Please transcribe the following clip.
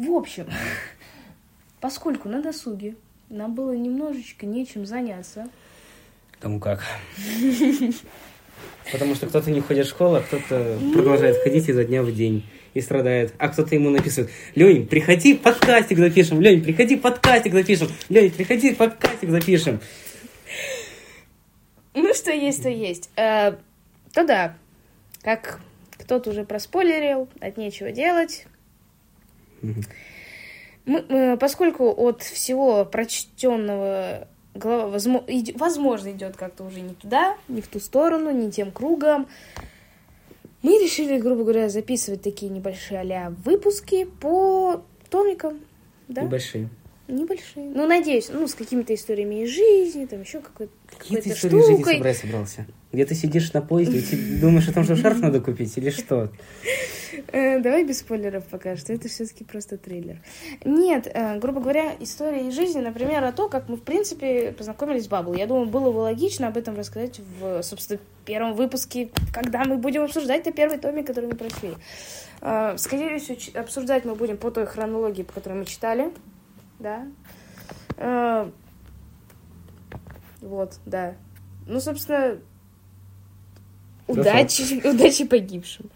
В общем, поскольку на досуге нам было немножечко нечем заняться. Кому как. Потому что кто-то не ходит в школу, а кто-то продолжает ходить изо дня в день и страдает. А кто-то ему написывает: Лёнь, приходи, подкастик запишем. Лёнь, приходи, подкастик запишем. Лёнь, приходи, подкастик запишем. Ну, что есть, то есть. То да, как кто-то уже проспойлерил, от нечего делать. Мы, поскольку от всего прочтенного голова, возможно, идет как-то уже не туда, не в ту сторону, не тем кругом, мы решили, грубо говоря, записывать такие небольшие а-ля выпуски по томикам. Да? Небольшие. Ну, надеюсь, с какими-то историями из жизни, там еще какой-то штукой. Какие истории жизни собрался? Где ты сидишь на поезде и ты думаешь о том, что шарф надо купить или что? Давай без спойлеров пока что, это все-таки просто трейлер. Нет, грубо говоря, история из жизни, например, о том, как мы, в принципе, познакомились с Баблой. Я думаю, было бы логично об этом рассказать в, собственно, первом выпуске, когда мы будем обсуждать это первый томик, который мы прочли. Скорее всего, обсуждать мы будем по той хронологии, по которой мы читали. Да. Вот, да. Ну, собственно, удачи погибшим.